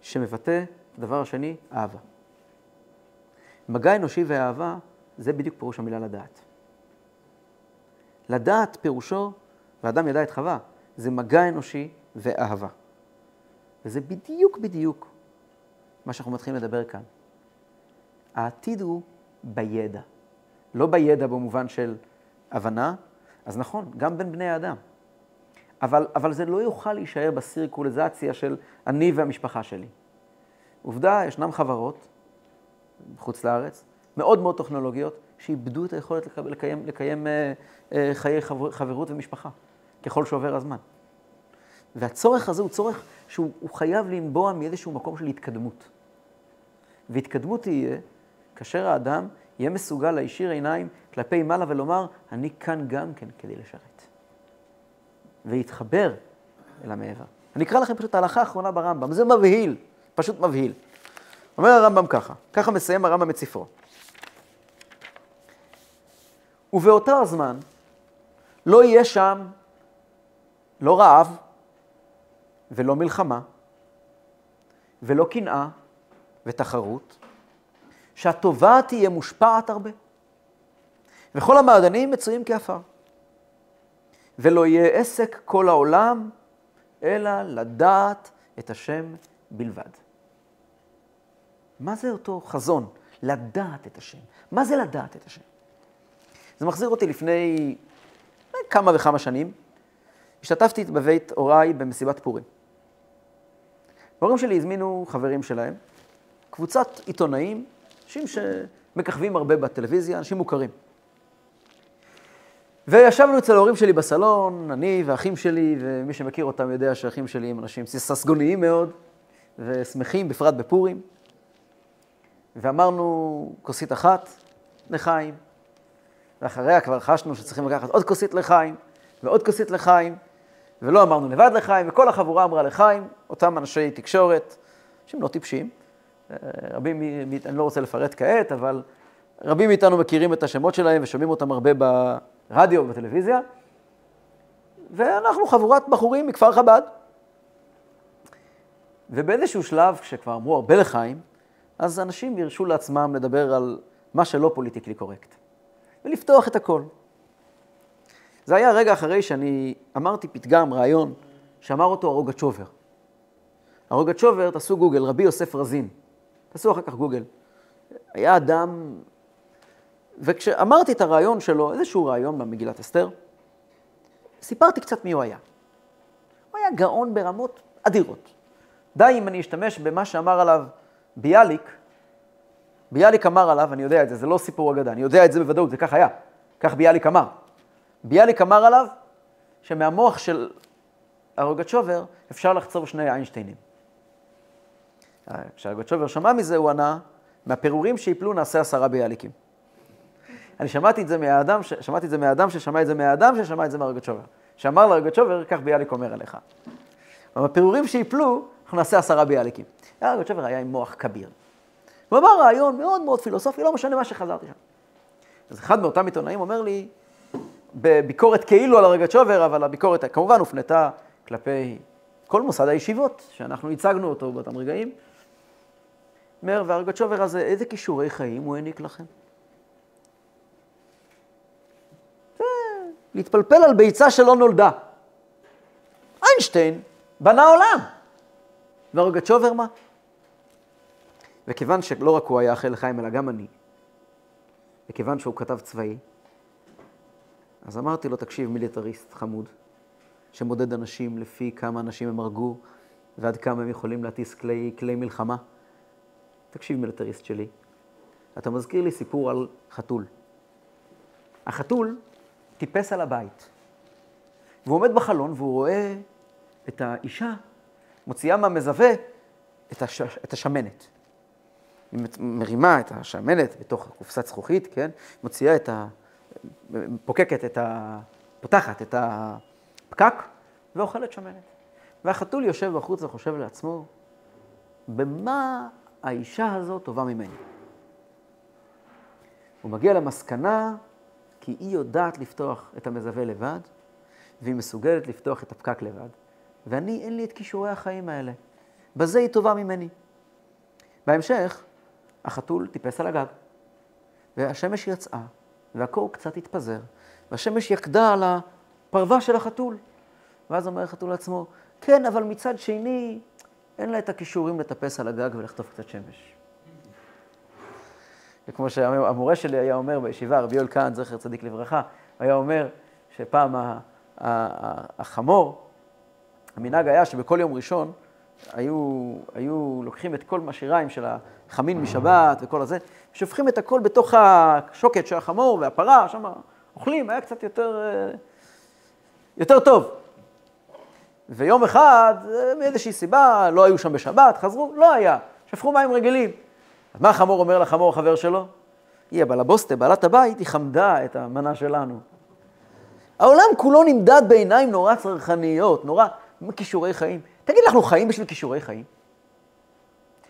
שמבטא הדבר השני, אהבה. מגע אנושי ואהבה, זה בדיוק פירוש המילה לדעת. לדעת פירושו, ואדם ידע את חווה, זה מגע אנושי ואהבה. וזה בדיוק מה שאנחנו מתחילים לדבר כאן. העתיד הוא בידע. לא בידע במובן של הבנה, אז נכון, גם בין בני האדם. אבל זה לא יוכל להישאר בסירקולזציה של אני והמשפחה שלי. עובדה, ישנם חברות, בחוץ לארץ, מאוד מאוד טכנולוגיות, שאיבדו את היכולת לקיים חיי חברות ומשפחה, ככל שעובר הזמן. והצורך הזה הוא צורך שהוא חייב לנבוע מאיזשהו מקום של התקדמות. והתקדמות תהיה כאשר האדם יהיה מסוגל להישיר עיניים כלפי מעלה ולומר, אני כאן גם כן כדי לשרת. והתחבר אל המעבר. אני אקרא לכם פשוט ההלכה האחרונה ברמב"ם, זה מבהיל, פשוט מבהיל. אומר הרמב"ם ככה מסיים הרמב"ם את ספרו. ובאותו הזמן לא יהיה שם לא רעב ולא מלחמה ולא קנאה ותחרות, שהטובה תהיה מושפעת הרבה, וכל המעדנים מצויים כעפר. ולא יהיה עסק כל העולם, אלא לדעת את השם בלבד. מה זה אותו חזון? לדעת את השם. מה זה לדעת את השם? זה מחזיר אותי לפני כמה וכמה שנים. השתתפתי בבית אוריי במסיבת פורים. ההורים שלי הזמינו חברים שלהם, קבוצת עיתונאים, אנשים שמככבים הרבה בטלוויזיה, אנשים מוכרים. וישבנו אצל ההורים שלי בסלון, אני ואחים שלי, ומי שמכיר אותם יודע שהאחים שלי הם אנשים ססגוניים מאוד, ושמחים בפרט בפורים. ואמרנו כוסית אחת לחיים, ואחריה כבר חשנו שצריכים לקחת עוד כוסית לחיים, ועוד כוסית לחיים, ולא אמרנו לבד לחיים, וכל החבורה אמרה לחיים, אותם אנשי תקשורת, שהם לא טיפשים, רבים, אני לא רוצה לפרט כעת, אבל רבים מאיתנו מכירים את השמות שלהם, ושומעים אותם הרבה ברדיו ובטלוויזיה, ואנחנו חבורת בחורים מכפר חב"ד. ובאיזשהו שלב, כשכבר אמרו הרבה לחיים, אז אנשים ירשו לעצמם לדבר על מה שלא פוליטיקלי קורקט. ולפתוח את הכל. זה היה רגע אחרי שאני אמרתי פתגם, רעיון, שאמר אותו הרוגצ'ובר. הרוגצ'ובר, תעשו גוגל, רבי יוסף רזין. תעשו אחר כך גוגל. היה אדם, וכשאמרתי את הרעיון שלו, איזשהו רעיון במגילת אסתר, סיפרתי קצת מי הוא היה. הוא היה גאון ברמות אדירות. די אם אני אשתמש במה שאמר עליו ביאליק, ביאליק אמר עליו, אני יודע את זה, זה לא סיפור אגדה, אני יודע את זה בוודאות, זה כך היה, כך ביאליק אמר. ביאליק אמר עליו שמהמוח של הרוגצ'ובר אפשר לחצוב שני איינשטיינים. כשהרוגצ'ובר שמע מזה הוא ענה, מהפירורים שיפלו נעשה 10 ביאליקים. אני שמעתי את זה מהאדם, שמעתי את זה מהאדם ששמע את זה מהאדם ששמע את זה מהרוגצ'ובר. שאמר לרוגצ'ובר, כך ביאליק אומר עליך. מהפירורים שיפלו, אנחנו נעשה 10 ביאליקים. הרוגצ'ובר היה עם מוח כביר. הוא אמר רעיון מאוד מאוד פילוסופי, לא משנה מה שחזרתי שם. אז אחד מאותם עיתונאים אומר לי, בביקורת כאילו על הרוגצ'ובר, אבל הביקורת כמובן הופנתה כלפי כל מוסד הישיבות, שאנחנו הצגנו אותו באותם רגעים. אומר, והרוגצ'ובר הזה, איזה כישורי חיים הוא העניק לכם? זה להתפלפל על ביצה שלא נולדה. איינשטיין בנה עולם. והרוגצ'ובר מה? וכיוון שלא רק הוא היה אחרי לחיים, אלא גם אני, וכיוון שהוא כתב צבאי, אז אמרתי לו, תקשיב, מיליטריסט חמוד, שמודד אנשים לפי כמה אנשים הם הרגו, ועד כמה הם יכולים להטיס כלי מלחמה. תקשיב, מיליטריסט שלי, אתה מזכיר לי סיפור על חתול. החתול טיפס על הבית, והוא עומד בחלון והוא רואה את האישה, מוציאה מהמזווה את השמנת. היא מרימה את השמנת בתוך קופסת זכוכית, כן? מוציאה את ה... פוקקת את ה... פותחת את הפקק ואוכלת שמנת. והחתול יושב בחוץ וחושב לעצמו, במה האישה הזו טובה ממני? הוא מגיע למסקנה כי היא יודעת לפתוח את המזווה לבד, והיא מסוגלת לפתוח את הפקק לבד. ואני, אין לי את כישורי החיים האלה. בזה היא טובה ממני. בהמשך, החתול טיפס על הגג, והשמש יצאה, והקור קצת התפזר, והשמש יקדה על הפרווה של החתול. ואז אומר החתול לעצמו, כן, אבל מצד שני, אין לה את הכישורים לטפס על הגג ולחטוף קצת שמש. וכמו שהמורה שלי היה אומר בישיבה, רבי יול קאן, זכר צדיק לברכה, היה אומר שפעם החמור, המנהג היה שבכל יום ראשון, היו לוקחים את כל מהשיריים של החמין משבת וכל הזה, ושופכים את הכל בתוך השוקת של החמור והפרה, שם אוכלים, היה קצת יותר טוב. ויום אחד, מאיזושהי סיבה, לא היו שם בשבת, חזרו, לא היה, שפכו מים רגילים. אז מה החמור אומר לחמור החבר שלו? היא הבלבוסטה, בעלת הבית, היא חמדה את המנה שלנו. העולם כולו נמדד בעיניים נורא צרכניות, נורא כישורי חיים. תגיד, אנחנו חיים בשביל כישורי חיים?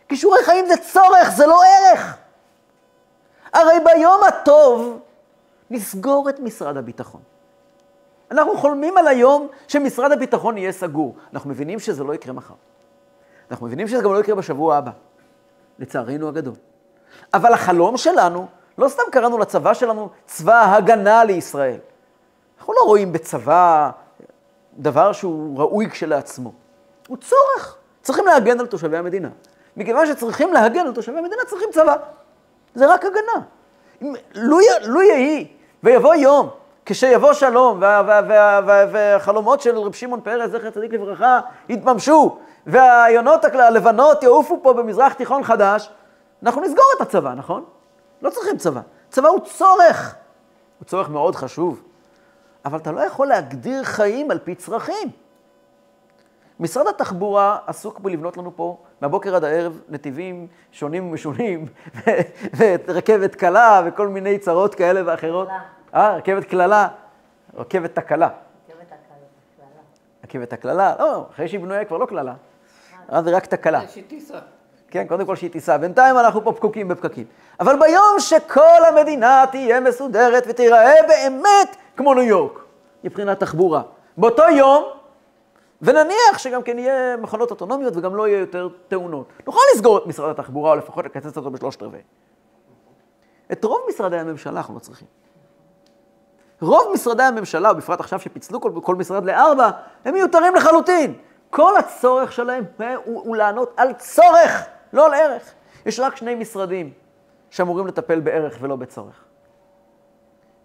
כישורי חיים זה צורך, זה לא ערך. הרי ביום הטוב נסגור את משרד הביטחון. אנחנו חולמים על היום שמשרד הביטחון יהיה סגור. אנחנו מבינים שזה לא יקרה מחר. אנחנו מבינים שזה גם לא יקרה בשבוע הבא. לצערנו הגדול. אבל החלום שלנו, לא סתם קראנו לצבא שלנו צבא ההגנה לישראל. אנחנו לא רואים בצבא דבר שהוא ראוי כשלעצמו. הוא צורך. צריכים להגן על תושבי המדינה. מכיוון שצריכים להגן על תושבי המדינה, צריכים צבא. זה רק הגנה. לו יהי, ויבוא יום, כשיבוא שלום, והחלומות של רב שמעון פרס, זכר צדיק לברכה, יתממשו, והעיונות הלבנות יעופו פה במזרח תיכון חדש, אנחנו נסגור את הצבא, נכון? לא צריכים צבא. צבא הוא צורך. הוא צורך מאוד חשוב. אבל אתה לא יכול להגדיר חיים על פי צרכים. משרד התחבורה עסוק בלבנות לנו פה, מהבוקר עד הערב, נתיבים שונים ומשונים, ורכבת קלה וכל מיני צרות כאלה ואחרות. רכבת קללה, רכבת תקלה. רכבת הקללה, לא, אחרי שהיא בנויה כבר לא קללה, אז רק תקלה. שהיא טיסה. כן, קודם כל שהיא טיסה. בינתיים אנחנו פה פקוקים בפקקים. אבל ביום שכל המדינה תהיה מסודרת ותיראה באמת כמו ניו יורק, מבחינת תחבורה, באותו יום, ונניח שגם כן יהיה מכונות אוטונומיות וגם לא יהיה יותר תאונות. נוכל לסגור את משרד התחבורה או לפחות לקצץ אותו ב3/4. את רוב משרדי הממשלה אנחנו לא צריכים. רוב משרדי הממשלה, ובפרט עכשיו שפיצלו כל משרד ל4, הם מיותרים לחלוטין. כל הצורך שלהם הוא לענות על צורך, לא על ערך. יש רק 2 משרדים שאמורים לטפל בערך ולא בצורך.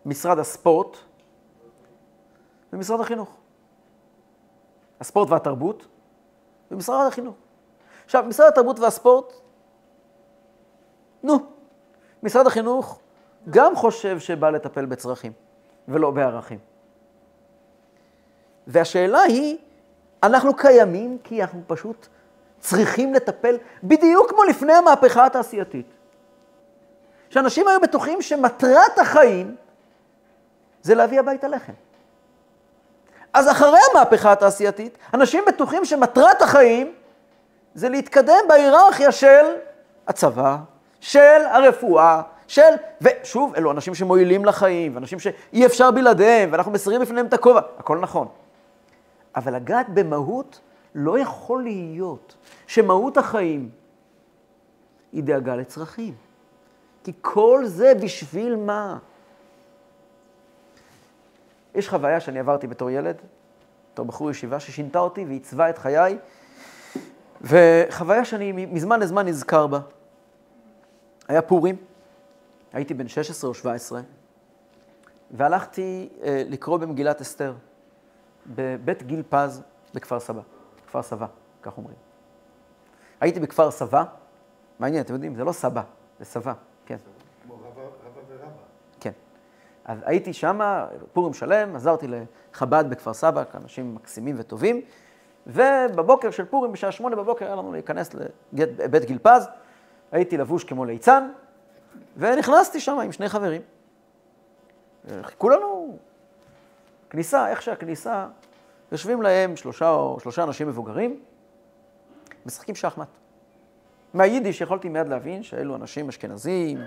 משרד הספורט ומשרד החינוך. הספורט והתרבות ומשרד החינוך. עכשיו, משרד התרבות והספורט, משרד החינוך גם חושב שבא לטפל בצרכים ולא בערכים. והשאלה היא, אנחנו קיימים כי אנחנו פשוט צריכים לטפל בדיוק כמו לפני המהפכה התעשייתית. שאנשים היו בטוחים שמטרת החיים זה להביא הביתה לחם. אז אחרי המהפכה התעשייתית, אנשים בטוחים שמטרת החיים זה להתקדם בהיררכיה של הצבא, של הרפואה, של, ושוב, אלו אנשים שמועילים לחיים, ואנשים שאי אפשר בלעדיהם, ואנחנו מסירים בפניהם את הכובע, הכל נכון. אבל לגעת במהות לא יכול להיות שמהות החיים היא דאגה לצרכים. כי כל זה בשביל מה? יש חוויה שאני עברתי בתור ילד, בתור בחור ישיבה, ששינתה אותי ועיצבה את חיי, וחוויה שאני מזמן לזמן נזכר בה. היה פורים, הייתי בן 16 או 17, והלכתי לקרוא במגילת אסתר, בבית גיל פז בכפר סבא, כפר סבא, כך אומרים. הייתי בכפר סבא, מעניין, אתם יודעים, זה לא סבא, זה סבא, כן. כמו רבא ורבא. כן. אז הייתי שמה, פורים שלם, עזרתי לחב"ד בכפר סבא, אנשים מקסימים וטובים, ובבוקר של פורים, בשעה 8 בבוקר, היה לנו להיכנס לבית גיל פז, הייתי לבוש כמו ליצן, ונכנסתי שם עם 2 חברים. חיכו לנו כניסה, איך שהכניסה, יושבים להם 3 אנשים מבוגרים, משחקים שחמט. מהיידיש יכולתי מיד להבין שאלו אנשים אשכנזים,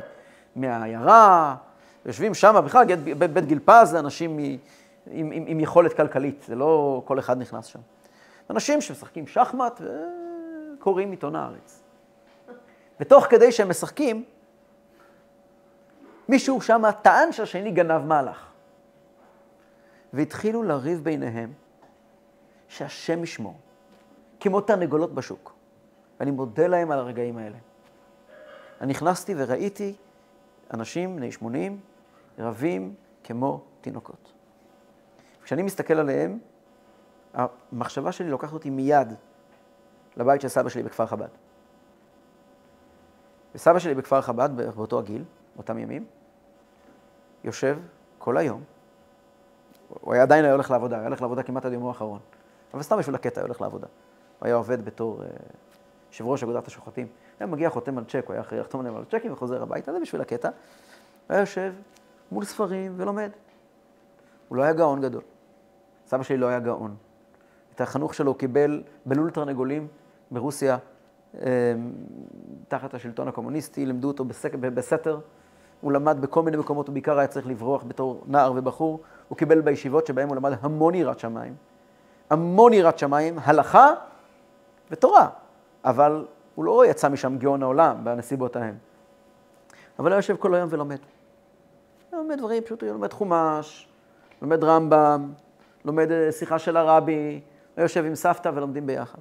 מהעיירה, יושבים שם, בכלל בית גיל פז זה אנשים עם יכולת כלכלית, זה לא כל אחד נכנס שם. אנשים שמשחקים שחמט וקוראים עיתון הארץ. ותוך כדי שהם משחקים, מישהו שם טען שהשני גנב מהלך. והתחילו לריב ביניהם שהשם ישמור, כמו תרנגולות בשוק. ואני מודה להם על הרגעים האלה. אני נכנסתי וראיתי אנשים בני 80 רבים כמו תינוקות. כשאני מסתכל עליהם, המחשבה שלי לוקחת אותי מיד לבית של סבא שלי בכפר חב"ד. וסבא שלי בכפר חב"ד, באותו הגיל, באותם ימים, יושב כל היום. הוא היה עדיין הולך לעבודה, היה הולך לעבודה כמעט עד יומו האחרון. אבל סתם בשביל הקטע, היה הולך לעבודה. הוא היה עובד בתור יושב ראש אגודת השוחטים. היה מגיע חותם על צ'ק, הוא היה אחרי לחתום עליהם על צ'קים וחוזר הביתה, זה בשביל הקטע. הוא היה יושב מול ספרים ולומד. הוא לא היה גאון גדול. סבא שלי לא היה גאון. את החינוך שלו הוא קיבל בלול תרנגולים ברוסיה, תחת השלטון הקומוניסטי, לימדו אותו בסתר, הוא למד בכל מיני מקומות, הוא בעיקר היה צריך לברוח בתור נער ובחור, הוא קיבל בישיבות שבהם הוא למד המון יראת שמיים, הלכה ותורה, אבל הוא לא יצא משם גאון העולם בנסיבות ההם. אבל הוא יושב כל היום ולומד. הוא לומד דברים, פשוט הוא לומד חומש, לומד רמב"ם, לומד שיחה של הרבי, הוא יושב עם סבתא ולומדים ביחד.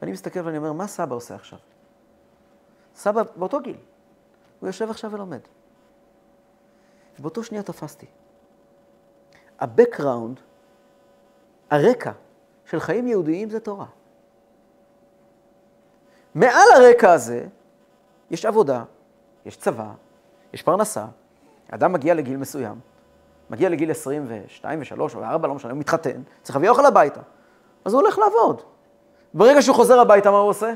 ואני מסתכל ואני אומר, מה סבא עושה עכשיו? סבא, באותו גיל, הוא יושב עכשיו ולומד. ובאותו שנייה תפסתי. הבקראונד, הרקע של חיים יהודיים זה תורה. מעל הרקע הזה יש עבודה, יש צבא, יש פרנסה. האדם מגיע לגיל מסוים, מגיע לגיל 22 ו3 או 4, לא משנה, הוא מתחתן, צריך להביא אוכל הביתה. אז הוא הולך לעבוד. ברגע שהוא חוזר הביתה, מה הוא עושה?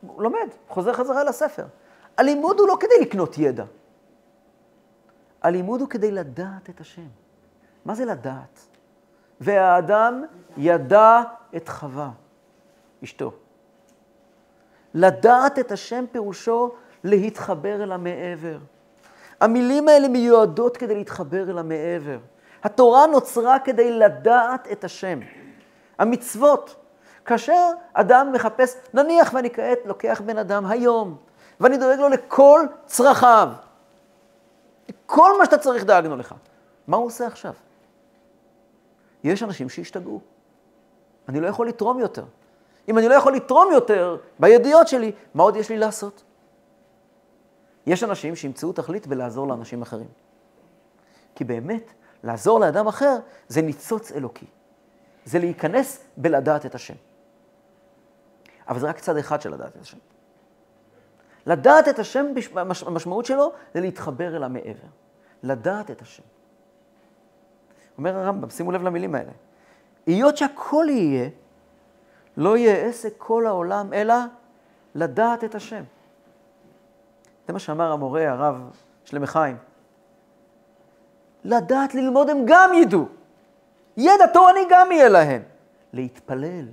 הוא לומד, חוזר חזרה לספר. הלימוד הוא לא כדי לקנות ידע. הלימוד הוא כדי לדעת את השם. מה זה לדעת? והאדם ידע את חווה, אשתו. לדעת את השם פירושו להתחבר אל המעבר. המילים האלה מיועדות כדי להתחבר אל המעבר. התורה נוצרה כדי לדעת את השם. המצוות, כאשר אדם מחפש, נניח ואני כעת לוקח בן אדם היום, ואני דואג לו לכל צרכיו. כל מה שאתה צריך דאגנו לך. מה הוא עושה עכשיו? יש אנשים שהשתגעו. אני לא יכול לתרום יותר. אם אני לא יכול לתרום יותר בידיעות שלי, מה עוד יש לי לעשות? יש אנשים שימצאו תכלית בלעזור לאנשים אחרים. כי באמת, לעזור לאדם אחר זה ניצוץ אלוקי. זה להיכנס בלדעת את השם. אבל זה רק צד אחד של לדעת את השם. לדעת את השם, המשמעות שלו, זה להתחבר אל המעבר. לדעת את השם. אומר הרמב"ם, שימו לב למילים האלה. היות שהכל יהיה, לא יהיה עסק כל העולם, אלא לדעת את השם. זה מה שאמר המורה, הרב שלמה חיים. לדעת ללמוד הם גם ידעו. ידע תורני גם יהיה להם. להתפלל,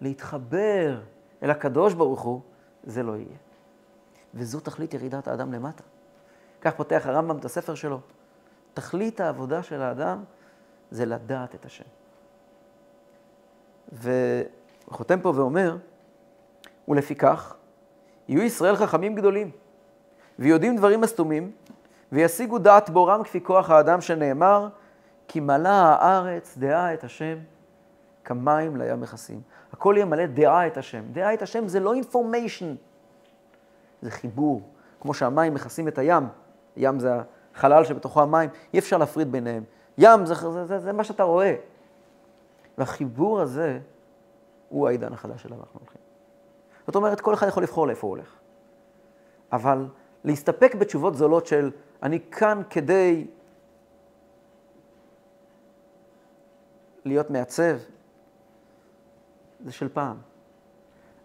להתחבר אל הקדוש ברוך הוא, זה לא יהיה. וזו תכלית ירידת האדם למטה. כך פותח הרמב"ם את הספר שלו. תכלית העבודה של האדם זה לדעת את השם. וחותם פה ואומר, ולפיכך, יהיו ישראל חכמים גדולים, ויודעים דברים הסתומים, וישיגו דעת בורם כפי כוח האדם שנאמר, כי מלא הארץ דעה את השם, כמים לים מכסים. הכל יהיה מלא דעה את השם. דעה את השם זה לא אינפורמיישן, זה חיבור. כמו שהמים מכסים את הים, ים זה החלל שבתוכו המים, אי אפשר להפריד ביניהם. ים זה מה שאתה רואה. והחיבור הזה הוא העידן החדש שלנו אנחנו הולכים. זאת אומרת, כל אחד יכול לבחור לאיפה הוא הולך. אבל להסתפק בתשובות זולות של אני כאן כדי להיות מעצב, זה של פעם.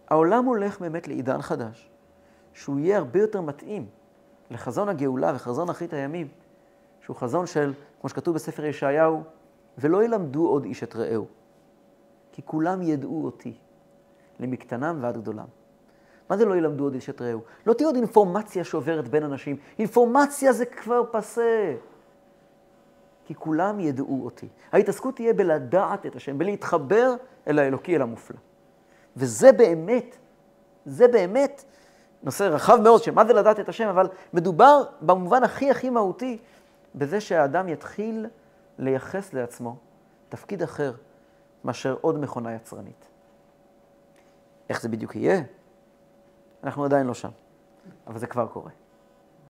העולם הולך באמת לעידן חדש, שהוא יהיה הרבה יותר מתאים לחזון הגאולה וחזון אחרית הימים, שהוא חזון של, כמו שכתוב בספר ישעיהו, ולא ילמדו עוד איש את רעהו, כי כולם ידעו אותי, למקטנם ועד גדולם. מה זה לא ילמדו עוד איש את רעהו? לא תהיה עוד אינפורמציה שעוברת בין אנשים, אינפורמציה זה כבר פסה. כי כולם ידעו אותי. ההתעסקות תהיה בלדעת את השם, בלהתחבר אל האלוקי, אל המופלא. וזה באמת, זה באמת נושא רחב מאוד, שמה זה לדעת את השם, אבל מדובר במובן הכי הכי מהותי, בזה שהאדם יתחיל לייחס לעצמו תפקיד אחר מאשר עוד מכונה יצרנית. איך זה בדיוק יהיה? אנחנו עדיין לא שם, אבל זה כבר קורה.